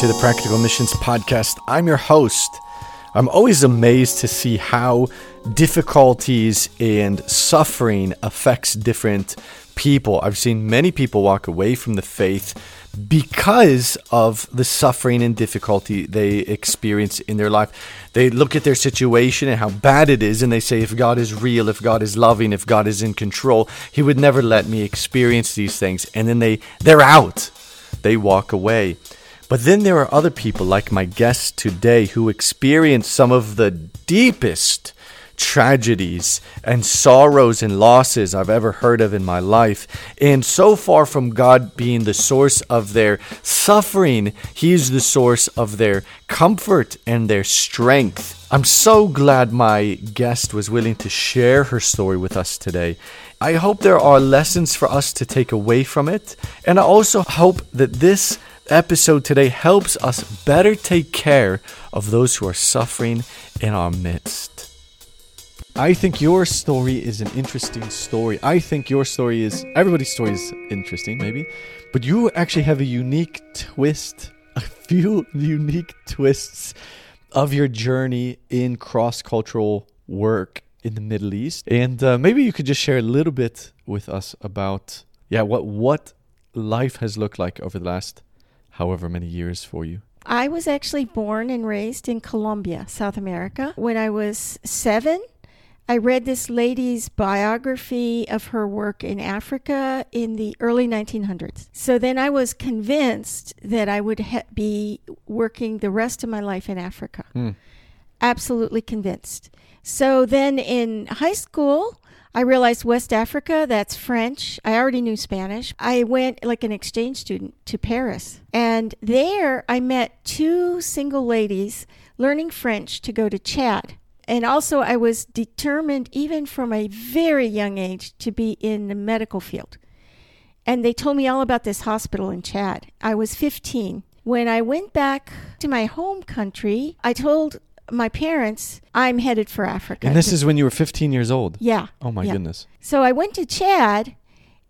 to the Practical Missions Podcast. I'm your host. I'm always amazed to see how difficulties and suffering affects different people. I've seen many people walk away from the faith because of the suffering and difficulty they experience in their life. They look at their situation and how bad it is, and they say, if God is real, if God is loving, if God is in control, he would never let me experience these things. And then they're out. They walk away. But then there are other people like my guest today who experience some of the deepest tragedies and sorrows and losses I've ever heard of in my life. And so far from God being the source of their suffering, he is the source of their comfort and their strength. I'm so glad my guest was willing to share her story with us today. I hope there are lessons for us to take away from it. And I also hope that this episode today helps us better take care of those who are suffering in our midst. I think your story is an interesting story. Everybody's story is interesting, maybe, but you actually have a unique twist, a few unique twists of your journey in cross-cultural work in the Middle East. And maybe you could just share a little bit with us about what life has looked like over the last however many years for you. I was actually born and raised in Colombia, South America. When I was 7, I read this lady's biography of her work in Africa in the early 1900s. So then I was convinced that I would be working the rest of my life in Africa. Absolutely convinced. So then in high school, I realized West Africa, that's French. I already knew Spanish. I went like an exchange student to Paris. And there I met 2 single ladies learning French to go to Chad. And also I was determined even from a very young age to be in the medical field. And they told me all about this hospital in Chad. I was 15. When I went back to my home country, I told my parents, I'm headed for Africa. And this is when you were 15 years old? Yeah. Oh my goodness. So I went to Chad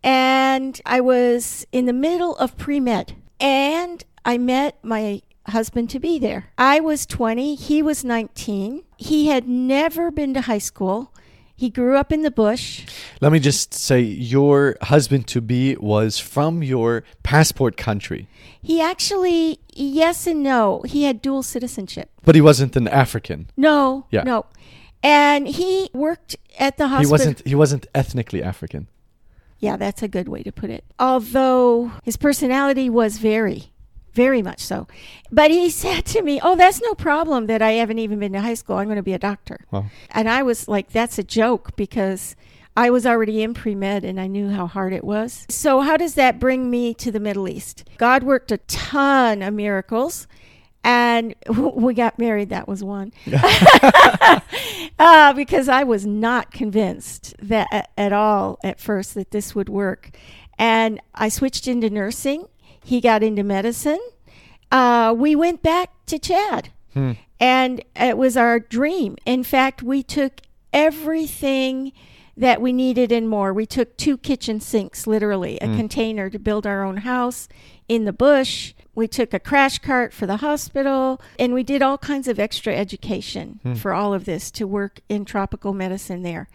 and I was in the middle of pre-med and I met my husband to be there. I was 20. He was 19. He had never been to high school. He grew up in the bush. Let me just say, your husband-to-be was from your passport country. He actually, yes and no. He had dual citizenship. But he wasn't an African. No. And he worked at the hospital. He wasn't ethnically African. Yeah, that's a good way to put it. Although his personality was very, very much so. But he said to me, oh, that's no problem that I haven't even been to high school. I'm going to be a doctor. Wow. And I was like, that's a joke because I was already in pre-med and I knew how hard it was. So how does that bring me to the Middle East? God worked a ton of miracles and we got married. That was one. Because I was not convinced that at all at first that this would work. And I switched into nursing. He got into medicine. We went back to Chad. And it was our dream. In fact, we took everything that we needed and more. We took 2 kitchen sinks, literally, a container to build our own house in the bush. We took a crash cart for the hospital. And we did all kinds of extra education for all of this to work in tropical medicine there.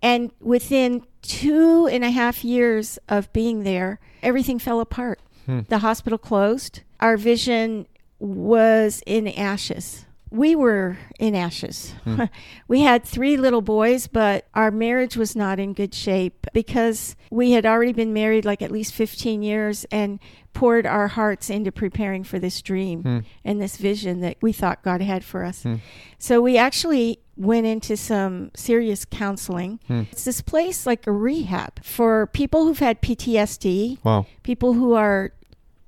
And within 2.5 years of being there, everything fell apart. The hospital closed. Our vision was in ashes. We were in ashes. We had 3 little boys, but our marriage was not in good shape because we had already been married like at least 15 years and poured our hearts into preparing for this dream and this vision that we thought God had for us. So we actually went into some serious counseling. It's this place like a rehab for people who've had PTSD, people who are,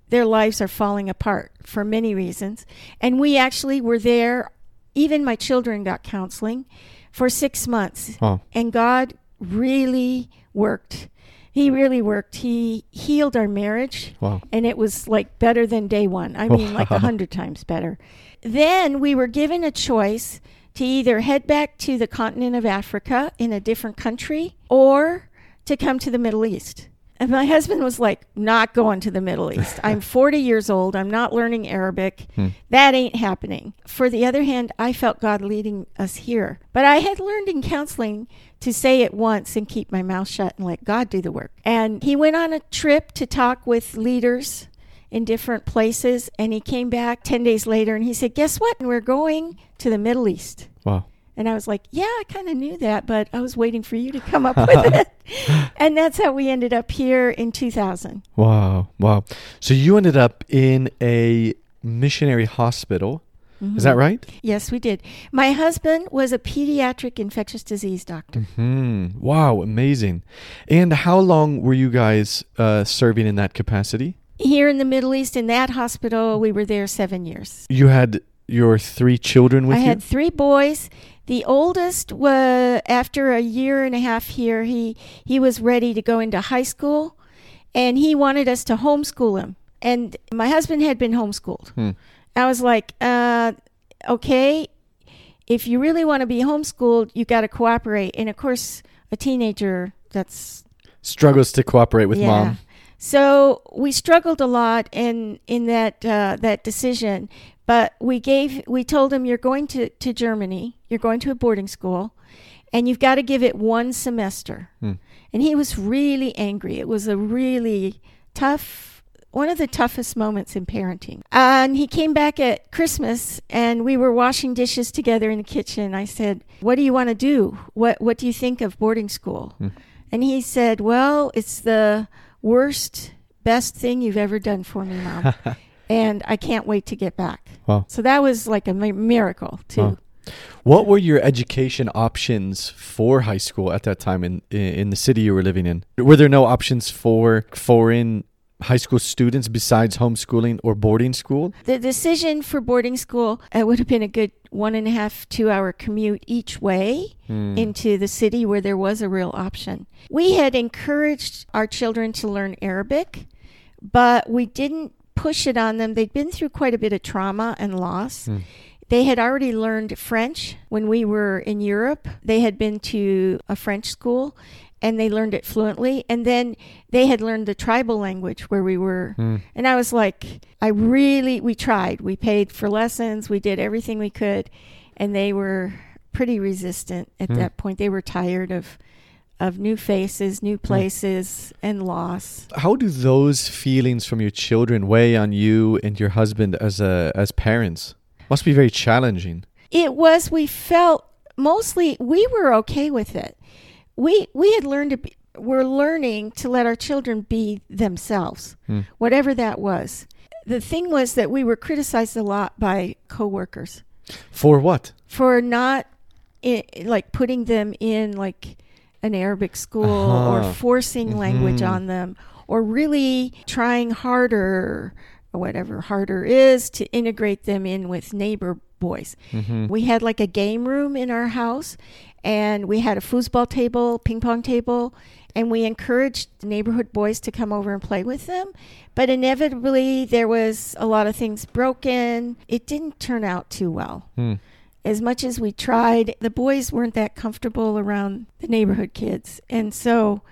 their lives are falling apart for many reasons. And we actually were there, even my children got counseling for 6 months. And God really worked. He really worked. He healed our marriage. And it was like better than day one. I mean, like 100 times better. Then we were given a choice to either head back to the continent of Africa in a different country or to come to the Middle East. And my husband was like, not going to the Middle East. I'm 40 years old. I'm not learning Arabic. That ain't happening. For the other hand, I felt God leading us here. But I had learned in counseling to say it once and keep my mouth shut and let God do the work. And he went on a trip to talk with leaders in different places. And he came back 10 days later and he said, guess what? We're going to the Middle East. Wow. And I was like, yeah, I kind of knew that, but I was waiting for you to come up with it. And that's how we ended up here in 2000. Wow. Wow. So you ended up in a missionary hospital. Mm-hmm. Is that right? Yes, we did. My husband was a pediatric infectious disease doctor. Mm-hmm. Wow. Amazing. And how long were you guys serving in that capacity? Here in the Middle East, in that hospital, we were there 7 years. You had your three children with you? I had three boys. The oldest was, after a year and a half here, he was ready to go into high school, and he wanted us to homeschool him. And my husband had been homeschooled. I was like, okay, if you really want to be homeschooled, you got to cooperate. And of course, a teenager that's... struggles to cooperate with mom. So we struggled a lot in that that decision. But we told him, you're going to Germany, you're going to a boarding school, and you've got to give it one semester. And he was really angry. It was a really tough, one of the toughest moments in parenting. And he came back at Christmas, and we were washing dishes together in the kitchen. I said, what do you want to do? What do you think of boarding school? And he said, well, it's the worst, best thing you've ever done for me, Mom. And I can't wait to get back. Wow. So that was like a miracle, too. Wow. What were your education options for high school at that time in the city you were living in? Were there no options for foreign high school students besides homeschooling or boarding school? The decision for boarding school, it would have been a good 1.5-2 hour commute each way into the city where there was a real option. We had encouraged our children to learn Arabic, but we didn't push it on them. They'd been through quite a bit of trauma and loss. They had already learned French when we were in Europe. They had been to a French school and they learned it fluently. And then they had learned the tribal language where we were. And I was like, we tried. We paid for lessons. We did everything we could. And they were pretty resistant at that point. They were tired of new faces, new places, and loss. How do those feelings from your children weigh on you and your husband as parents? Must be very challenging. It was. We felt mostly we were okay with it. We had learned we're learning to let our children be themselves, whatever that was. The thing was that we were criticized a lot by coworkers. For what? For not putting them in an Arabic school or forcing language on them or really trying harder or whatever harder is to integrate them in with neighbor boys. We had a game room in our house and we had a foosball table, ping pong table, and we encouraged neighborhood boys to come over and play with them. But inevitably there was a lot of things broken. It didn't turn out too well. As much as we tried, the boys weren't that comfortable around the neighborhood kids. And so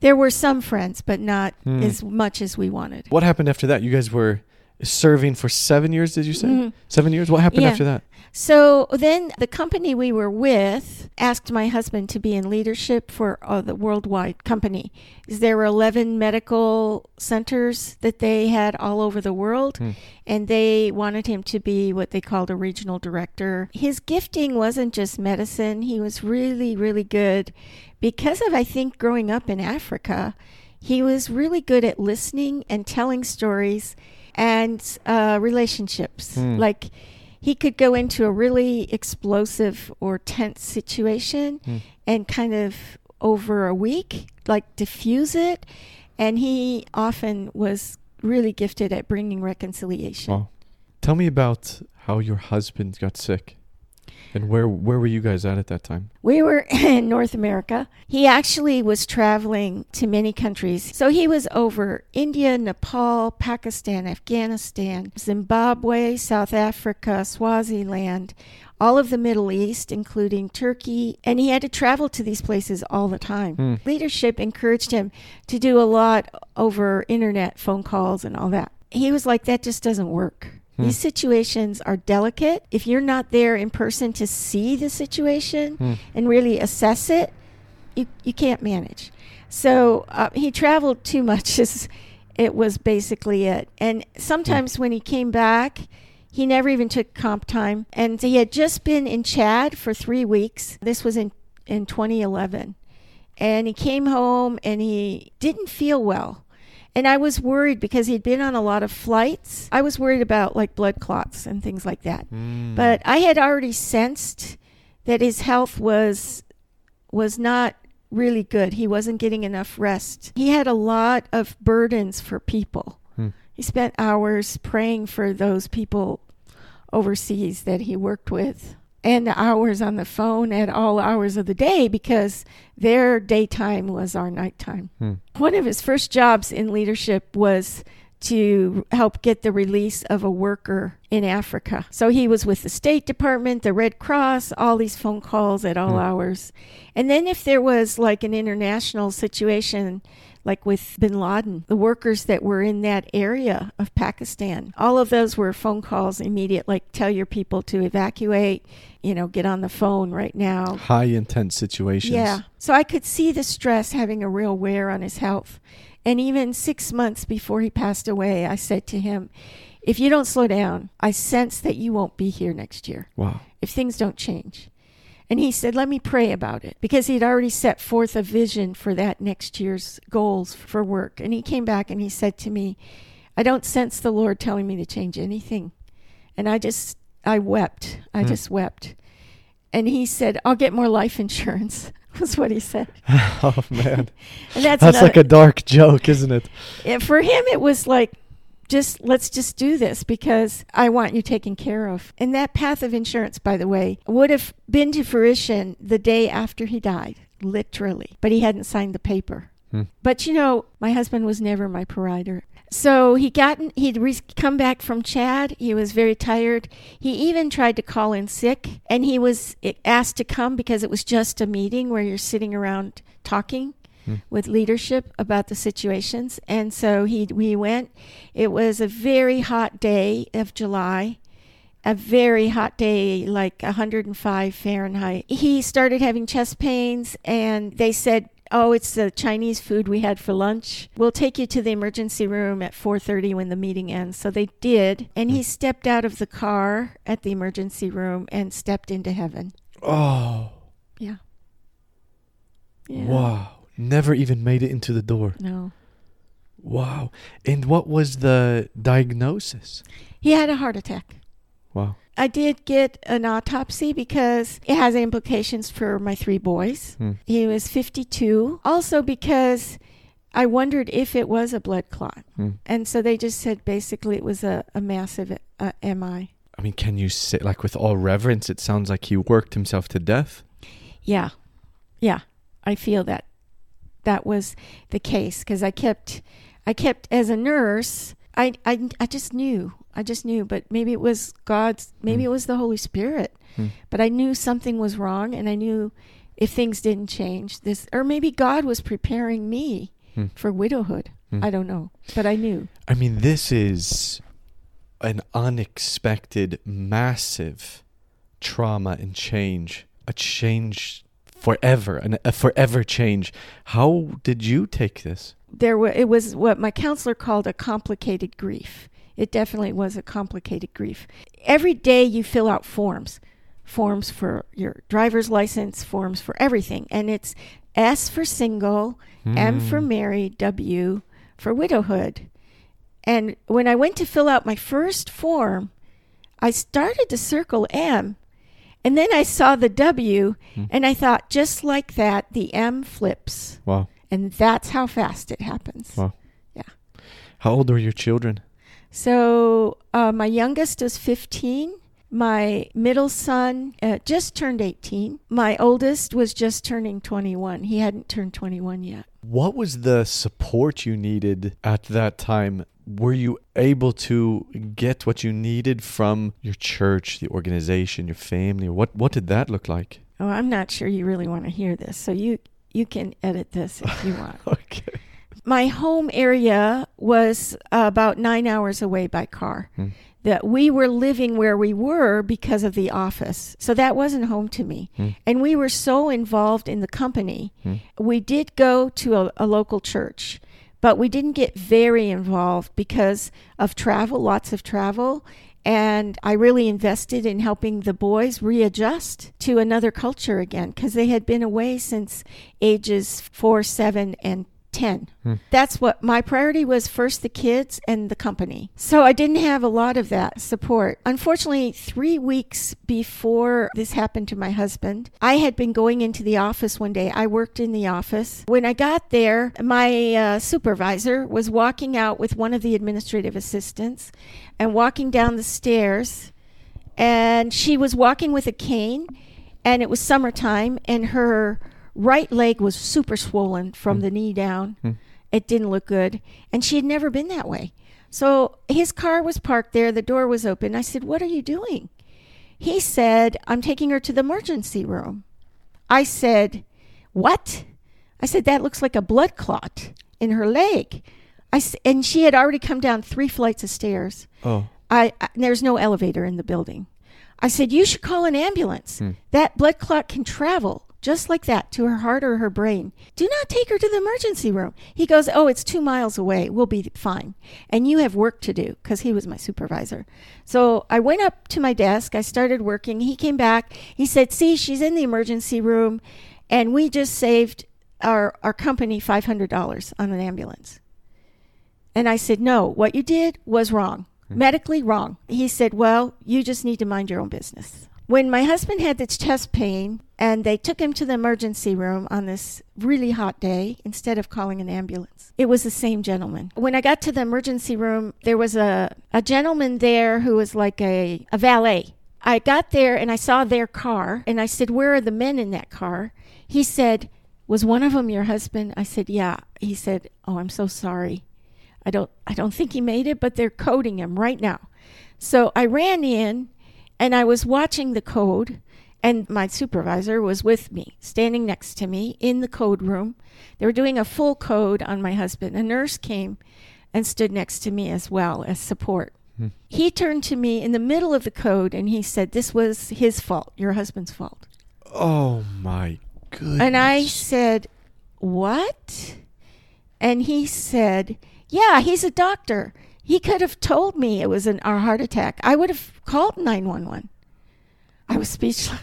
there were some friends, but not as much as we wanted. What happened after that? You guys were serving for 7 years, did you say? 7 years? What happened after that? So then the company we were with asked my husband to be in leadership for the worldwide company. There were 11 medical centers that they had all over the world, and they wanted him to be what they called a regional director. His gifting wasn't just medicine. He was really, really good because of, I think, growing up in Africa. He was really good at listening and telling stories and relationships. He could go into a really explosive or tense situation and kind of over a week, diffuse it. And he often was really gifted at bringing reconciliation. Wow. Tell me about how your husband got sick. And where were you guys at that time? We were in North America. He actually was traveling to many countries. So he was over India, Nepal, Pakistan, Afghanistan, Zimbabwe, South Africa, Swaziland, all of the Middle East, including Turkey. And he had to travel to these places all the time. Mm. Leadership encouraged him to do a lot over internet phone calls and all that. He was like, that just doesn't work. These situations are delicate. If you're not there in person to see the situation and really assess it, you can't manage. So he traveled too much, is it was basically it. And sometimes when he came back, he never even took comp time. And he had just been in Chad for 3 weeks. This was in 2011. And he came home and he didn't feel well. And I was worried because he'd been on a lot of flights. I was worried about like blood clots and things like that. Mm. But I had already sensed that his health was not really good. He wasn't getting enough rest. He had a lot of burdens for people. Mm. He spent hours praying for those people overseas that he worked with, and hours on the phone at all hours of the day because their daytime was our nighttime. Hmm. One of his first jobs in leadership was to help get the release of a worker in Africa. So he was with the State Department, the Red Cross, all these phone calls at all hours. And then if there was like an international situation, like with bin Laden, the workers that were in that area of Pakistan, all of those were phone calls immediate, like tell your people to evacuate, you know, get on the phone right now. High intense situations. Yeah. So I could see the stress having a real wear on his health. And even 6 months before he passed away, I said to him, if you don't slow down, I sense that you won't be here next year. Wow. If things don't change. And he said, let me pray about it, because he'd already set forth a vision for that next year's goals for work. And he came back and he said to me, I don't sense the Lord telling me to change anything. And I wept. I just wept. And he said, I'll get more life insurance, was what he said. Oh, man. And that's like a dark joke, isn't it? And for him, it was like, let's just do this because I want you taken care of. And that path of insurance, by the way, would have been to fruition the day after he died, literally. But he hadn't signed the paper. Hmm. But, you know, my husband was never my provider. So he'd come back from Chad. He was very tired. He even tried to call in sick. And he was asked to come because it was just a meeting where you're sitting around talking with leadership about the situations. And so we went. It was a very hot day of July, a very hot day, like 105 Fahrenheit. He started having chest pains, and they said, oh, it's the Chinese food we had for lunch. We'll take you to the emergency room at 4:30 when the meeting ends. So they did, and he stepped out of the car at the emergency room and stepped into heaven. Oh. Yeah. Yeah. Wow. Never even made it into the door. No. Wow. And what was the diagnosis? He had a heart attack. Wow. I did get an autopsy because it has implications for my 3 boys. Hmm. He was 52. Also because I wondered if it was a blood clot. Hmm. And so they just said basically it was a massive MI. I mean, can you say, like with all reverence, it sounds like he worked himself to death? Yeah. Yeah. I feel that. That was the case because I kept as a nurse, I just knew, but maybe it was God's, maybe it was the Holy Spirit, but I knew something was wrong, and I knew if things didn't change this, or maybe God was preparing me for widowhood. I don't know, but I knew. I mean, this is an unexpected, massive trauma and change, a change forever, and a forever change. How did you take this? It was what my counselor called a complicated grief. It definitely was a complicated grief. Every day you fill out forms for your driver's license, forms for everything, and it's S for single, M for married, W for widowhood. And when I went to fill out my first form, I started to circle M. And then I saw the W, and I thought, just like that, the M flips. Wow. And that's how fast it happens. Wow. Yeah. How old are your children? So my youngest is 15, My middle son just turned 18. My oldest was just turning 21. He hadn't turned 21 yet. What was the support you needed at that time? Were you able to get what you needed from your church, the organization, your family? What did that look like? Oh, I'm not sure you really want to hear this, so you can edit this if you want. Okay. My home area was about 9 hours away by car. Hmm. That we were living where we were because of the office. So that wasn't home to me. Mm. And we were so involved in the company. Mm. We did go to a local church, but we didn't get very involved because of travel, lots of travel. And I really invested in helping the boys readjust to another culture again because they had been away since ages 4, 7, and 10. That's what my priority was, first the kids and the company. So I didn't have a lot of that support. Unfortunately, 3 weeks before this happened to my husband, I had been going into the office one day. I worked in the office. When I got there, my supervisor was walking out with one of the administrative assistants and walking down the stairs. And she was walking with a cane, and it was summertime, and her right leg was super swollen from the knee down. It didn't look good. And she had never been that way. So his car was parked there. The door was open. I said, "What are you doing?" He said, "I'm taking her to the emergency room." I said, "What?" I said, "That looks like a blood clot in her leg." And she had already come down 3 flights of stairs. Oh. There's no elevator in the building. I said, "You should call an ambulance. That blood clot can travel just like that to her heart or her brain. Do not take her to the emergency room." He goes, "Oh, it's 2 miles away. We'll be fine. And you have work to do," because he was my supervisor. So I went up to my desk. I started working. He came back. He said, "See, she's in the emergency room." And we just saved our company $500 on an ambulance. And I said, "No, what you did was wrong, medically wrong." He said, "Well, you just need to mind your own business." When my husband had this chest pain and they took him to the emergency room on this really hot day instead of calling an ambulance, it was the same gentleman. When I got to the emergency room, there was a gentleman there who was like a valet. I got there and I saw their car and I said, "Where are the men in that car?" He said, "Was one of them your husband?" I said, "Yeah." He said, "Oh, I'm so sorry. I don't think he made it, but they're coding him right now." So I ran in. And I was watching the code, and my supervisor was with me, standing next to me in the code room. They were doing a full code on my husband. A nurse came and stood next to me as well as support. He turned to me in the middle of the code, and he said, "This was his fault, your husband's fault." Oh, my goodness. And I said, "What?" And he said, "Yeah, he's a doctor. He could have told me it was a heart attack. I would have called 911. I was speechless.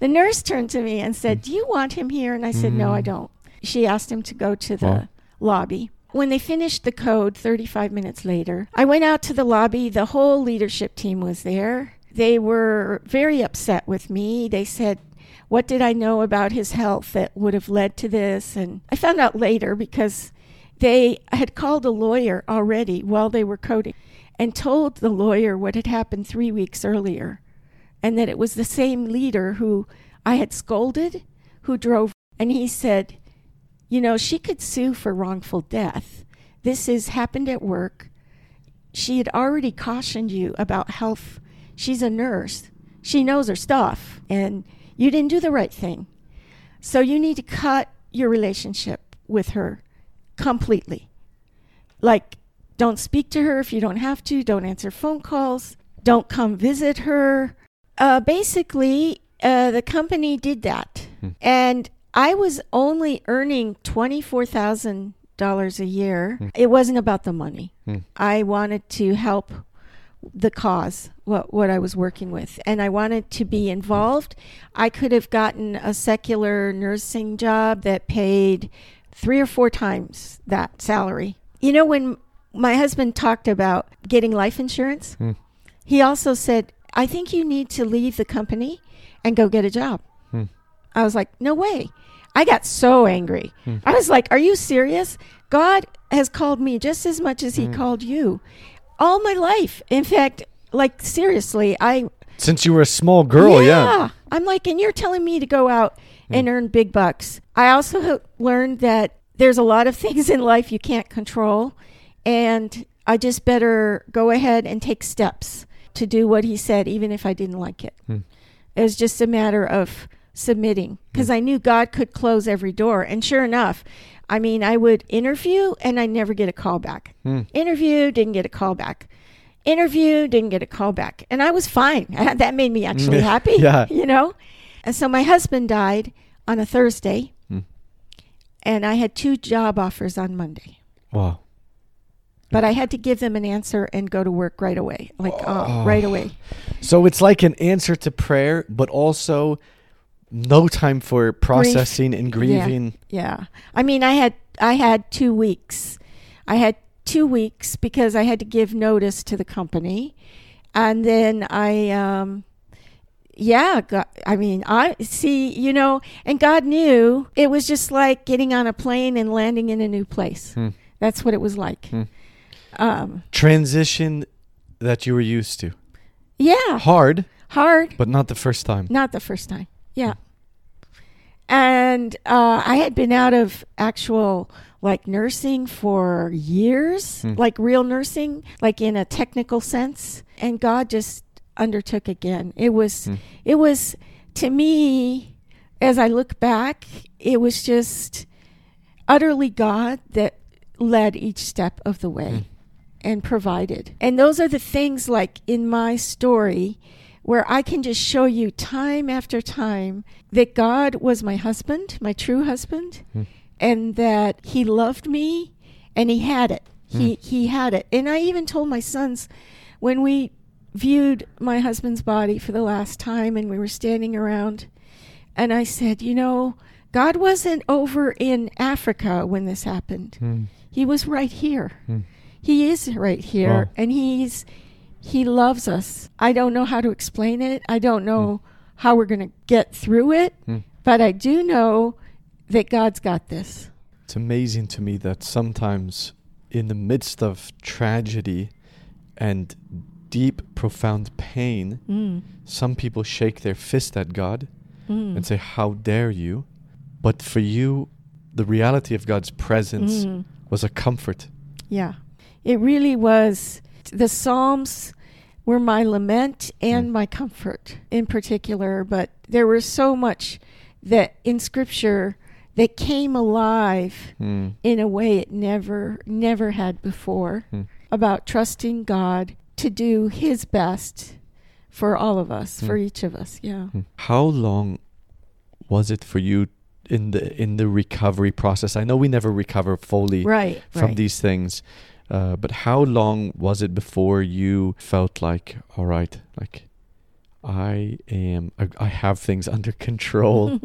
The nurse turned to me and said, "Do you want him here?" And I said, "No, I don't." She asked him to go to the lobby. When they finished the code 35 minutes later, I went out to the lobby. The whole leadership team was there. They were very upset with me. They said, "What did I know about his health that would have led to this?" And I found out later because they had called a lawyer already while they were coding and told the lawyer what had happened 3 weeks earlier and that it was the same leader who I had scolded who drove. And he said, "You know, she could sue for wrongful death. This has happened at work. She had already cautioned you about health. She's a nurse. She knows her stuff. And you didn't do the right thing. So you need to cut your relationship with her. Completely. Like, don't speak to her if you don't have to. Don't answer phone calls. Don't come visit her." Basically, the company did that. And I was only earning $24,000 a year. It wasn't about the money. I wanted to help the cause, what I was working with. And I wanted to be involved. I could have gotten a secular nursing job that paid 3 or 4 times that salary. You know, when my husband talked about getting life insurance, he also said, "I think you need to leave the company and go get a job." I was like, "No way." I got so angry. I was like, "Are you serious? God has called me just as much as he called you all my life." In fact, like, seriously, I Since you were a small girl, yeah. I'm like, and you're telling me to go out and earn big bucks. I also learned that there's a lot of things in life you can't control, and I just better go ahead and take steps to do what he said, even if I didn't like it. Hmm. It was just a matter of submitting, because I knew God could close every door. And sure enough, I mean, I would interview and I never get a call back. Interview, didn't get a call back. Interview, didn't get a call back. And I was fine. That made me actually happy, you know? And so my husband died on a Thursday, and I had 2 job offers on Monday. Wow. But I had to give them an answer and go to work right away, right away. So it's like an answer to prayer, but also no time for processing and grieving. Yeah. I mean, I had 2 weeks. I had 2 weeks because I had to give notice to the company. And then and God knew it was just like getting on a plane and landing in a new place. That's what it was like. Transition that you were used to. Yeah. Hard. But not the first time. Yeah. And I had been out of actual like nursing for years, like real nursing, like in a technical sense. And God just undertook again. It was to me, as I look back, it was just utterly God that led each step of the way and provided. And those are the things like in my story where I can just show you time after time that God was my husband, my true husband, and that he loved me and he had it. He had it. And I even told my sons when we viewed my husband's body for the last time and we were standing around, and I said, you know, God wasn't over in Africa when this happened. He was right here. He is right here, and he loves us. I don't know how to explain it. I don't know how we're going to get through it, but I do know that God's got this. It's amazing to me that sometimes in the midst of tragedy and deep, profound pain, some people shake their fist at God and say, how dare you? But for you, the reality of God's presence was a comfort. Yeah, it really was. The Psalms were my lament and my comfort in particular, but there was so much that in Scripture that came alive in a way it never had before about trusting God to do his best for all of us, for each of us. Yeah. How long was it for you in the recovery process? I know we never recover fully from these things. But how long was it before you felt like, all right, like I have things under control?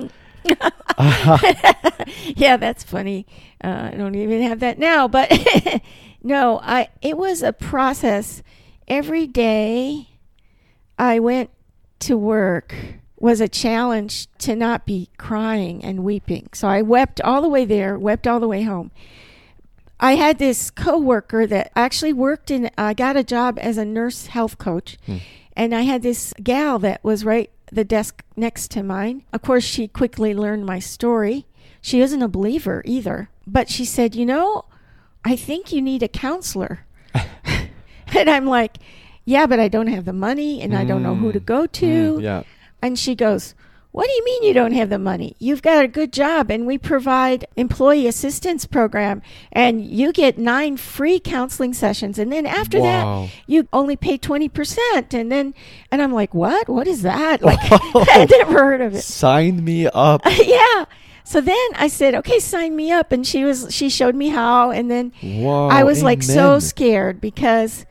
Yeah, that's funny. I don't even have that now. But no, it was a process. Every day I went to work was a challenge to not be crying and weeping. So I wept all the way there, wept all the way home. I had this coworker that actually worked I got a job as a nurse health coach. And I had this gal that was right the desk next to mine. Of course, she quickly learned my story. She isn't a believer either. But she said, you know, I think you need a counselor. And I'm like, yeah, but I don't have the money and I don't know who to go to. Yeah. And she goes, what do you mean you don't have the money? You've got a good job, and we provide employee assistance program, and you get 9 free counseling sessions. And then after that, you only pay 20%. And I'm like, what? What is that? Like, I never heard of it. Sign me up. Yeah. So then I said, okay, sign me up. And she showed me how. And then I was like so scared because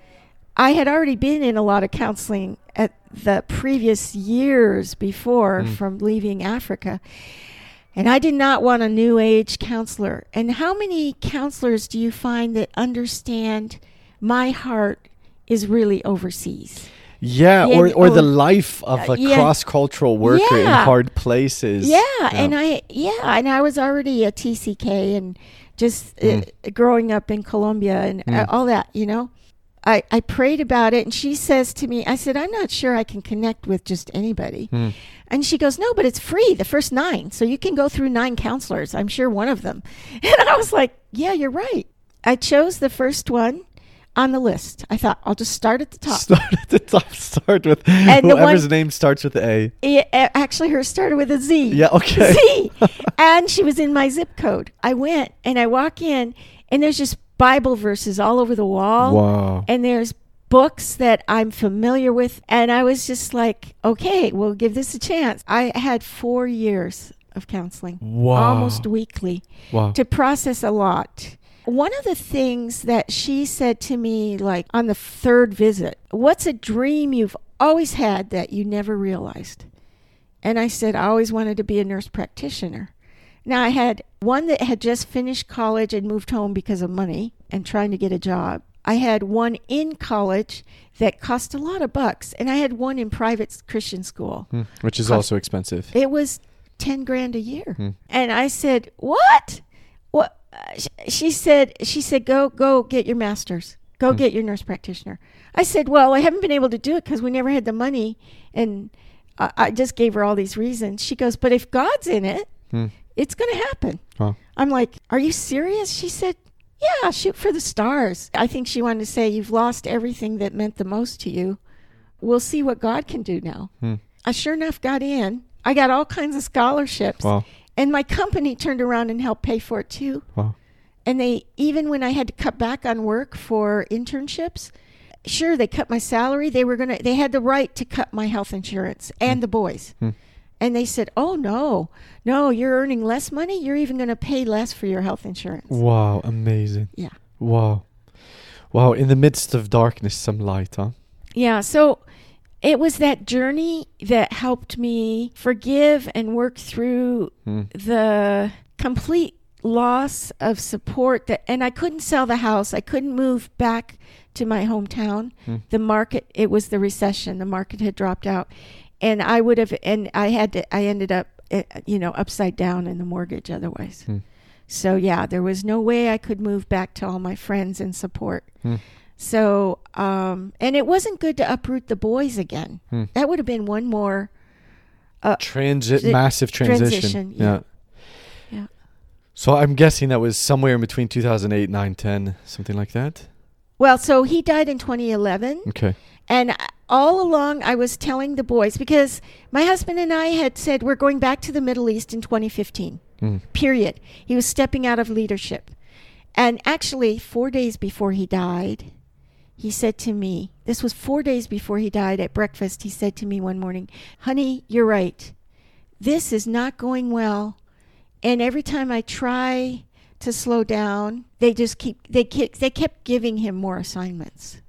I had already been in a lot of counseling at the previous years before from leaving Africa. And I did not want a new age counselor. And how many counselors do you find that understand my heart is really overseas? Yeah, and, or the life of a cross-cultural worker in hard places. Yeah, and I was already a TCK and just growing up in Colombia and all that, you know. I prayed about it, and she says to me, I said, I'm not sure I can connect with just anybody. Mm. And she goes, no, but it's free, the first 9. So you can go through 9 counselors. I'm sure one of them. And I was like, yeah, you're right. I chose the first one on the list. I thought, I'll just start at the top. Start with and whoever's name starts with A. Actually, hers started with a Z. Yeah, okay. Z. And she was in my zip code. I went, and I walk in, and there's just Bible verses all over the wall. Wow. And there's books that I'm familiar with. And I was just like, okay, we'll give this a chance. I had 4 years of counseling, wow, almost weekly, wow, to process a lot. One of the things that she said to me, like on the 3rd visit, what's a dream you've always had that you never realized? And I said, I always wanted to be a nurse practitioner. Now, I had one that had just finished college and moved home because of money and trying to get a job. I had one in college that cost a lot of bucks. And I had one in private Christian school. Mm, which is also expensive. It was $10,000 a year. Mm. And I said, what? What? She said, go get your master's. Go get your nurse practitioner. I said, well, I haven't been able to do it because we never had the money. And I just gave her all these reasons. She goes, but if God's in it, it's going to happen. Huh. I'm like, are you serious? She said, yeah, shoot for the stars. I think she wanted to say, you've lost everything that meant the most to you. We'll see what God can do now. Hmm. I sure enough got in. I got all kinds of scholarships. Wow. And my company turned around and helped pay for it too. Wow. And they, even when I had to cut back on work for internships, sure, they cut my salary. They had the right to cut my health insurance and the boys. Hmm. And they said, oh, no, you're earning less money. You're even going to pay less for your health insurance. Wow, amazing. Yeah. Wow, in the midst of darkness, some light, huh? Yeah, so it was that journey that helped me forgive and work through the complete loss of support. And I couldn't sell the house. I couldn't move back to my hometown. Mm. The market, it was the recession. The market had dropped out. And I would have, and I ended up, upside down in the mortgage otherwise. Mm. So yeah, there was no way I could move back to all my friends and support. Mm. So, and it wasn't good to uproot the boys again. Mm. That would have been one more massive transition. Yeah. So I'm guessing that was somewhere in between 2008, 9, 10, something like that. Well, so he died in 2011. Okay. And all along, I was telling the boys, because my husband and I had said, we're going back to the Middle East in 2015, period. He was stepping out of leadership. And actually, 4 days before he died, he said to me, this was 4 days before he died at breakfast, he said to me one morning, honey, you're right. This is not going well. And every time I try to slow down, they kept giving him more assignments.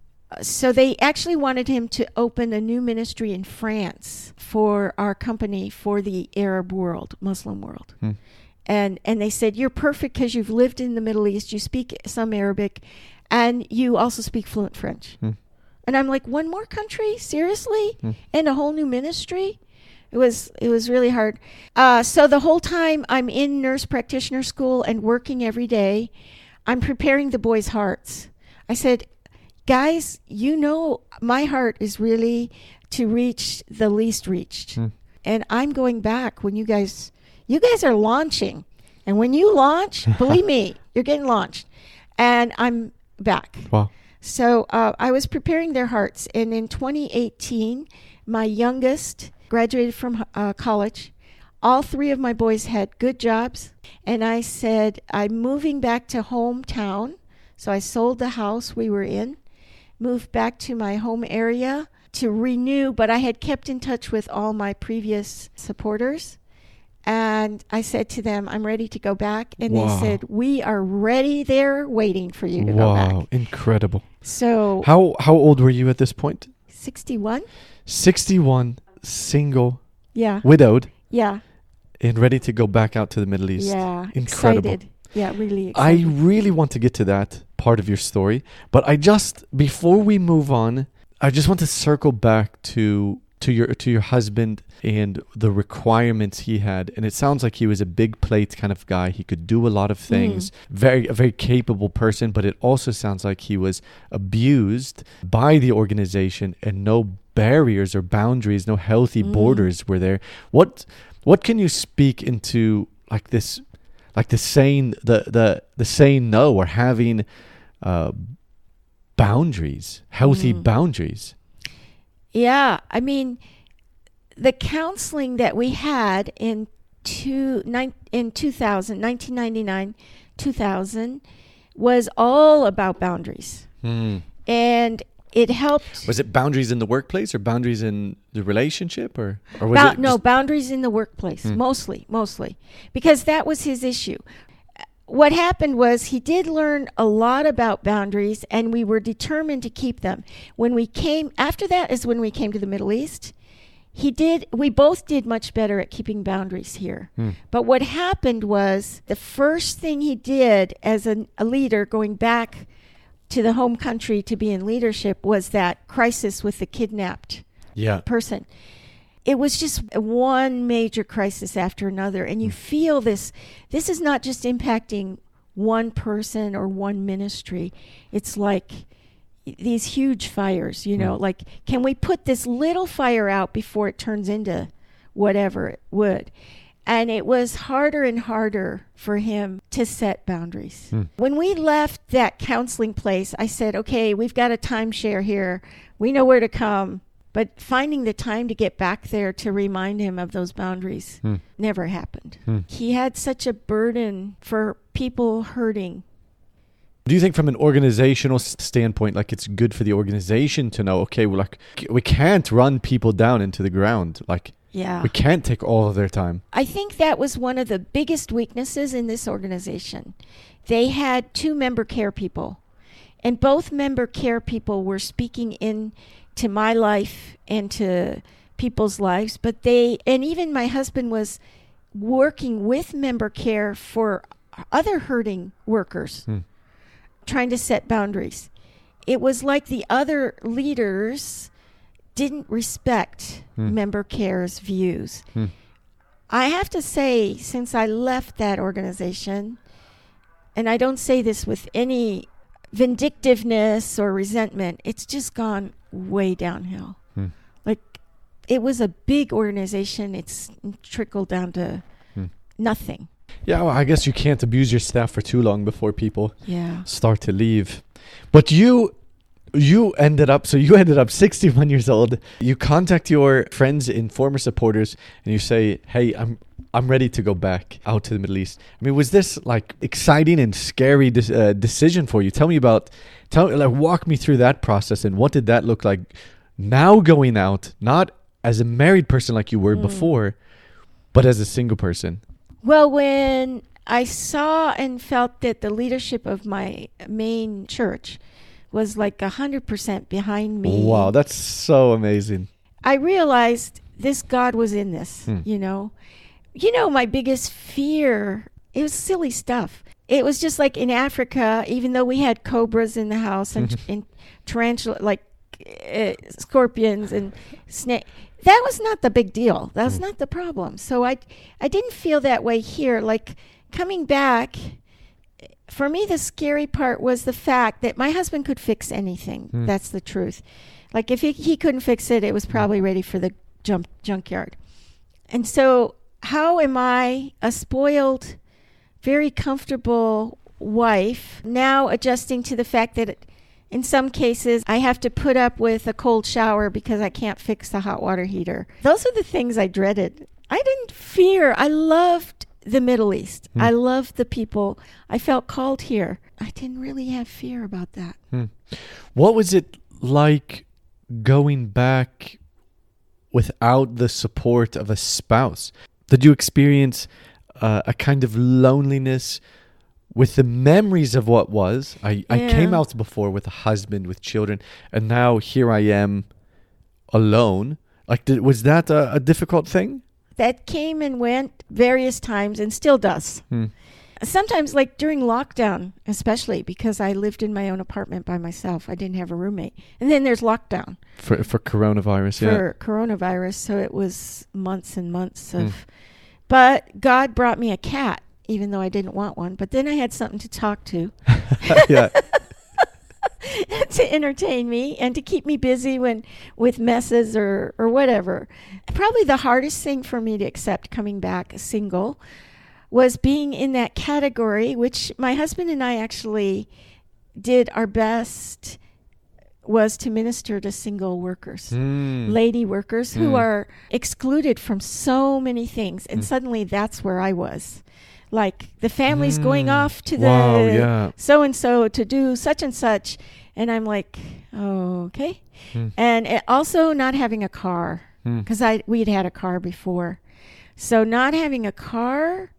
So they actually wanted him to open a new ministry in France for our company for the Arab world, Muslim world. Mm. And they said, you're perfect because you've lived in the Middle East, you speak some Arabic, and you also speak fluent French. Mm. And I'm like, one more country? Seriously? Mm. And a whole new ministry? It was really hard. So the whole time I'm in nurse practitioner school and working every day, I'm preparing the boys' hearts. I said, guys, my heart is really to reach the least reached. Mm. And I'm going back when you guys are launching. And when you launch, believe me, you're getting launched. And I'm back. Wow. So I was preparing their hearts. And in 2018, my youngest graduated from college. All 3 of my boys had good jobs. And I said, I'm moving back to hometown. So I sold the house we were in. Moved back to my home area to renew, but I had kept in touch with all my previous supporters. And I said to them, I'm ready to go back. And they said, we are ready there waiting for you to go back. Wow, incredible. So how old were you at this point? 61. 61, single, widowed. Yeah. And ready to go back out to the Middle East. Yeah, incredible. Excited. Yeah, really exciting. I really want to get to that part of your story. But before we move on, I just want to circle back to to your husband and the requirements he had. And it sounds like he was a big plate kind of guy. He could do a lot of things, a very capable person, but it also sounds like he was abused by the organization and no barriers or boundaries, no healthy borders were there. What can you speak into saying no, or having boundaries, healthy boundaries? Yeah, I mean, the counseling that we had in 1999, 2000, was all about boundaries. And it helped. Was it boundaries in the workplace or boundaries in the relationship, or was it? No, boundaries in the workplace, mostly, because that was his issue. What happened was he did learn a lot about boundaries, and we were determined to keep them. When we came, after that is when we came to the Middle East. We both did much better at keeping boundaries here. But what happened was the first thing he did as a leader going back to the home country to be in leadership was that crisis with the kidnapped person. It was just one major crisis after another. And you feel this is not just impacting one person or one ministry. It's like these huge fires, you know, like, can we put this little fire out before it turns into whatever it would? And it was harder and harder for him to set boundaries. When we left that counseling place, I said, okay, we've got a timeshare here. We know where to come. But finding the time to get back there to remind him of those boundaries never happened. He had such a burden for people hurting. Do you think from an organizational standpoint, like, it's good for the organization to know, okay, well, like, we can't run people down into the ground. Like, we can't take all of their time. I think that was one of the biggest weaknesses in this organization. They had two member care people, and both member care people were speaking in to my life and to people's lives, but and even my husband was working with member care for other hurting workers, trying to set boundaries. It was like the other leaders didn't respect member care's views. I have to say, since I left that organization, and I don't say this with any vindictiveness or resentment, it's just gone way downhill. Like, it was a big organization. It's trickled down to nothing. Yeah, well, I guess you can't abuse your staff for too long before people start to leave. But you ended up 61 years old. You contact your friends and former supporters and you say, hey, I'm ready to go back out to the Middle East. I mean, was this like exciting and scary decision for you? Walk me through that process, and what did that look like now going out, not as a married person like you were before, but as a single person? Well, when I saw and felt that the leadership of my main church was like 100% behind me. Wow, that's so amazing. I realized this God was in this, you know. You know, my biggest fear, it was silly stuff. It was just like in Africa, even though we had cobras in the house and tarantula, like scorpions and snakes, that was not the big deal. That was not the problem. So I didn't feel that way here. Like, coming back, for me, the scary part was the fact that my husband could fix anything. That's the truth. Like, if he couldn't fix it, it was probably ready for the junkyard. And so, how am I, a spoiled, very comfortable wife, now adjusting to the fact that in some cases I have to put up with a cold shower because I can't fix the hot water heater? Those are the things I dreaded. I didn't fear. I loved the Middle East. I loved the people. I felt called here. I didn't really have fear about that. What was it like going back without the support of a spouse? Did you experience a kind of loneliness with the memories of what was? I came out before with a husband, with children, and now here I am alone. Like, was that a difficult thing? That came and went various times and still does. Sometimes, like during lockdown, especially because I lived in my own apartment by myself. I didn't have a roommate. And then there's lockdown. For coronavirus, yeah. For coronavirus. So it was months and months of... But God brought me a cat, even though I didn't want one. But then I had something to talk to. Yeah. To entertain me and to keep me busy with messes or whatever. Probably the hardest thing for me to accept coming back single was being in that category, which my husband and I actually did our best, was to minister to single workers, lady workers who are excluded from so many things. And suddenly that's where I was. Like the family's going off to the so-and-so to do such and such. And I'm like, oh, okay. And also not having a car, because we'd had a car before. So not having a car.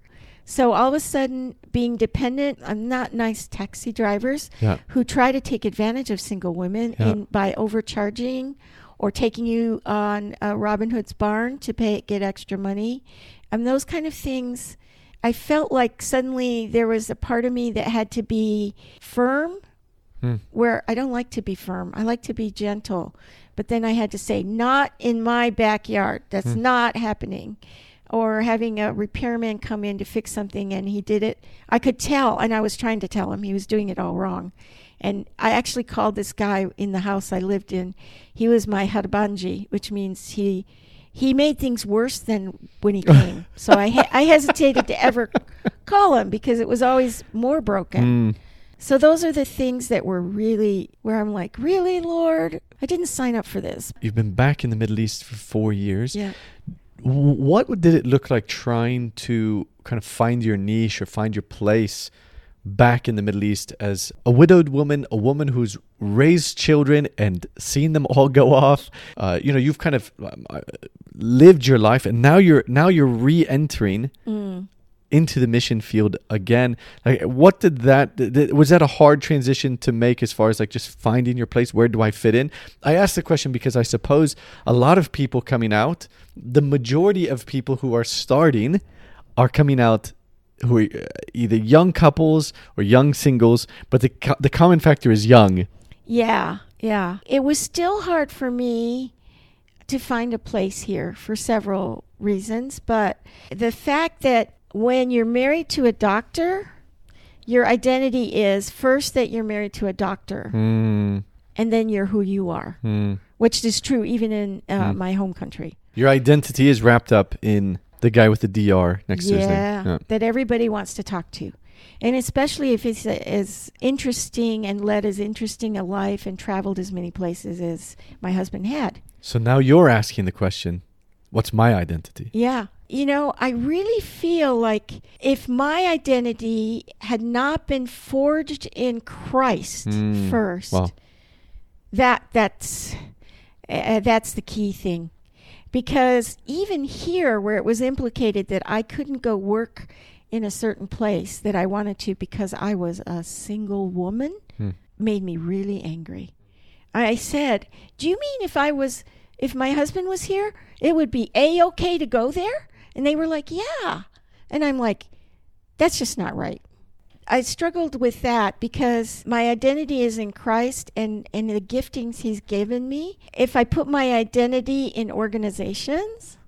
So all of a sudden being dependent on not nice taxi drivers who try to take advantage of single women by overcharging or taking you on Robin Hood's barn to get extra money. And those kind of things. I felt like suddenly there was a part of me that had to be firm, where I don't like to be firm. I like to be gentle. But then I had to say, not in my backyard. That's not happening. Or having a repairman come in to fix something, and he did it. I could tell, and I was trying to tell him he was doing it all wrong. And I actually called this guy in the house I lived in. He was my harbanji, which means he made things worse than when he came. So I hesitated to ever call him because it was always more broken. So those are the things that were really where I'm like, really, Lord? I didn't sign up for this. You've been back in the Middle East for 4 years. Yeah. What did it look like trying to kind of find your niche or find your place back in the Middle East as a widowed woman, a woman who's raised children and seen them all go off? You've kind of lived your life, and now you're re-entering into the mission field again. Like, what did was that a hard transition to make as far as like just finding your place? Where do I fit in? I ask the question because I suppose a lot of people coming out, the majority of people who are starting are coming out who are either young couples or young singles, but the common factor is young. Yeah. It was still hard for me to find a place here for several reasons, but the fact that when you're married to a doctor, your identity is first that you're married to a doctor, and then you're who you are, which is true even in my home country. Your identity is wrapped up in... the guy with the DR next to his name. Yeah, that everybody wants to talk to. And especially if it's as interesting and led as interesting a life and traveled as many places as my husband had. So now you're asking the question, what's my identity? Yeah. You know, I really feel like if my identity had not been forged in Christ first, wow. that's the key thing. Because even here where it was implicated that I couldn't go work in a certain place that I wanted to because I was a single woman made me really angry. I said, do you mean if my husband was here, it would be A-okay to go there? And they were like, yeah. And I'm like, that's just not right. I struggled with that because my identity is in Christ and the giftings he's given me. If I put my identity in organizations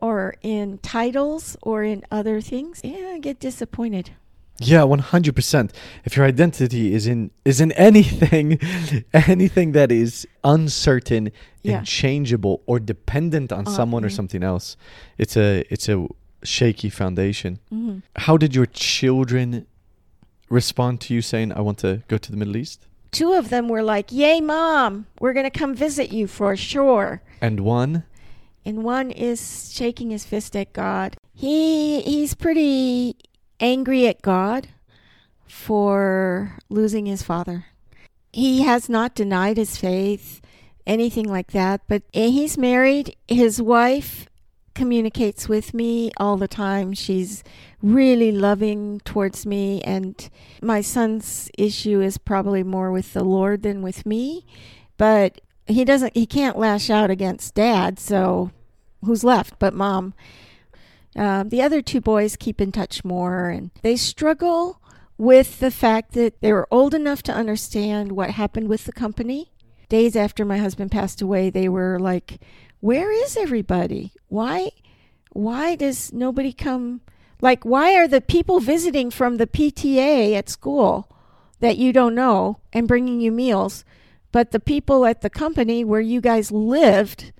or in titles or in other things, I get disappointed. Yeah, 100%. If your identity is in anything that is uncertain, and changeable or dependent on someone or something else, it's a shaky foundation. Mm-hmm. How did your children respond to you saying, I want to go to the Middle East? Two of them were like, yay, Mom, we're going to come visit you for sure. And one? And one is shaking his fist at God. He's pretty angry at God for losing his father. He has not denied his faith, anything like that, but he's married. His wife communicates with me all the time. She's really loving towards me, and my son's issue is probably more with the Lord than with me, but he can't lash out against Dad, so who's left but Mom? The other two boys keep in touch more, and they struggle with the fact that they were old enough to understand what happened with the company. Days after my husband passed away, they were like, where is everybody? Why does nobody come? Like, why are the people visiting from the PTA at school that you don't know and bringing you meals, but the people at the company where you guys lived,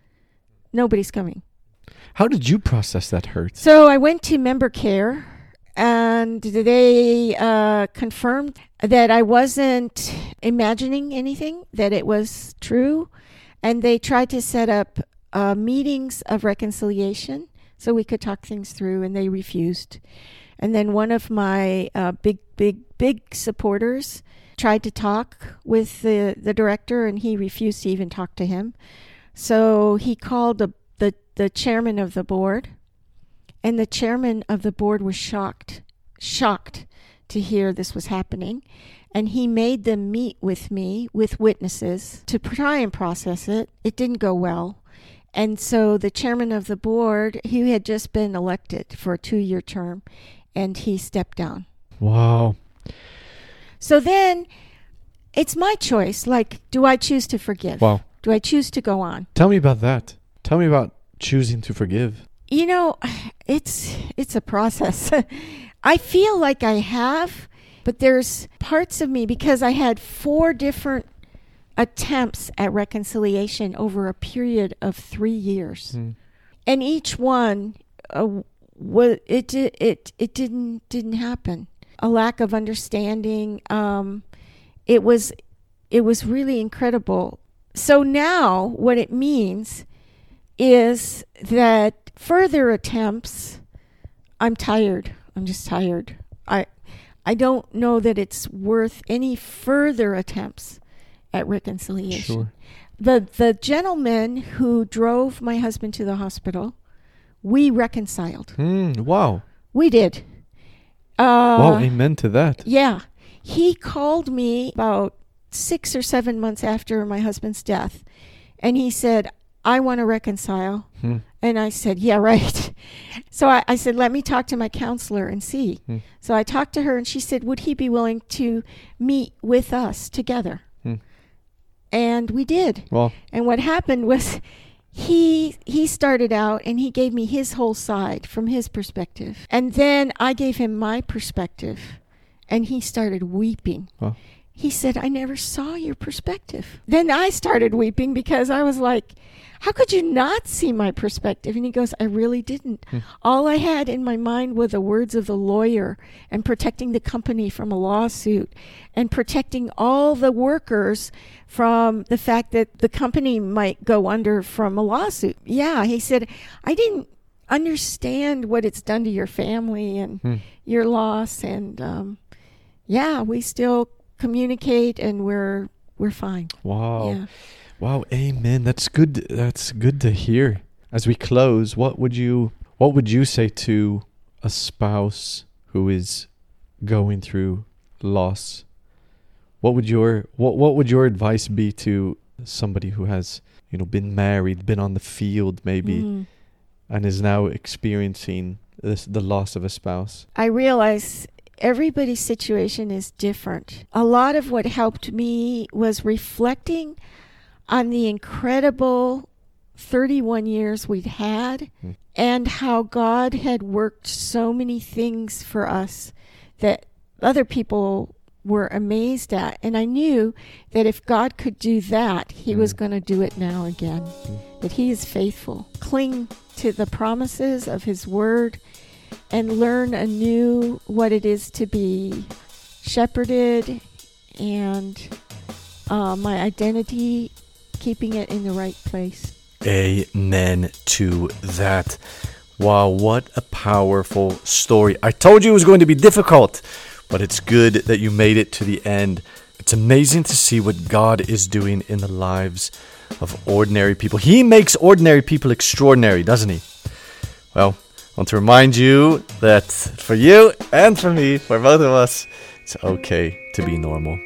nobody's coming? How did you process that hurt? So I went to member care, and they confirmed that I wasn't imagining anything, that it was true. And they tried to set up meetings of reconciliation so we could talk things through, and they refused. And then one of my big supporters tried to talk with the director, and he refused to even talk to him. So he called the chairman of the board, and the chairman of the board was shocked to hear this was happening. And he made them meet with me with witnesses to try and process it. It didn't go well. And so the chairman of the board, he had just been elected for a 2-year term, and he stepped down. Wow. So then it's my choice. Like, do I choose to forgive? Wow. Do I choose to go on? Tell me about that. Tell me about choosing to forgive. You know, it's a process. I feel like I have, but there's parts of me, because I had 4 different attempts at reconciliation over a period of 3 years. And each one, it didn't happen. A lack of understanding. It was really incredible. So now what it means is that further attempts, I'm tired. I'm just tired. I don't know that it's worth any further attempts at reconciliation. Sure. The gentleman who drove my husband to the hospital, we reconciled. Wow. We did. Wow, amen to that. Yeah. He called me about 6 or 7 months after my husband's death, and he said, I want to reconcile. And I said, yeah, right. So I said, let me talk to my counselor and see. So I talked to her, and she said, would he be willing to meet with us together? And we did. Well, and what happened was he started out, and he gave me his whole side from his perspective. And then I gave him my perspective, and he started weeping. Well. He said, I never saw your perspective. Then I started weeping, because I was like, how could you not see my perspective? And he goes, I really didn't. All I had in my mind were the words of the lawyer, and protecting the company from a lawsuit, and protecting all the workers from the fact that the company might go under from a lawsuit. Yeah, he said, I didn't understand what it's done to your family and your loss. And yeah, we still communicate, and we're fine. Wow. Yeah. Wow, amen. That's good. That's good to hear. As we close, what would you say to a spouse who is going through loss? What would your advice be to somebody who has, you know, been married, been on the field maybe, and is now experiencing the loss of a spouse? I realize everybody's situation is different. A lot of what helped me was reflecting on the incredible 31 years we'd had, and how God had worked so many things for us that other people were amazed at. And I knew that if God could do that, he was going to do it now again, that he is faithful. Cling to the promises of his word, and learn anew what it is to be shepherded, and my identity, keeping it in the right place. Amen to that. Wow, what a powerful story. I told you it was going to be difficult, but it's good that you made it to the end. It's amazing to see what God is doing in the lives of ordinary people. He makes ordinary people extraordinary, doesn't he? Well, I want to remind you that for you and for me, for both of us, it's okay to be normal.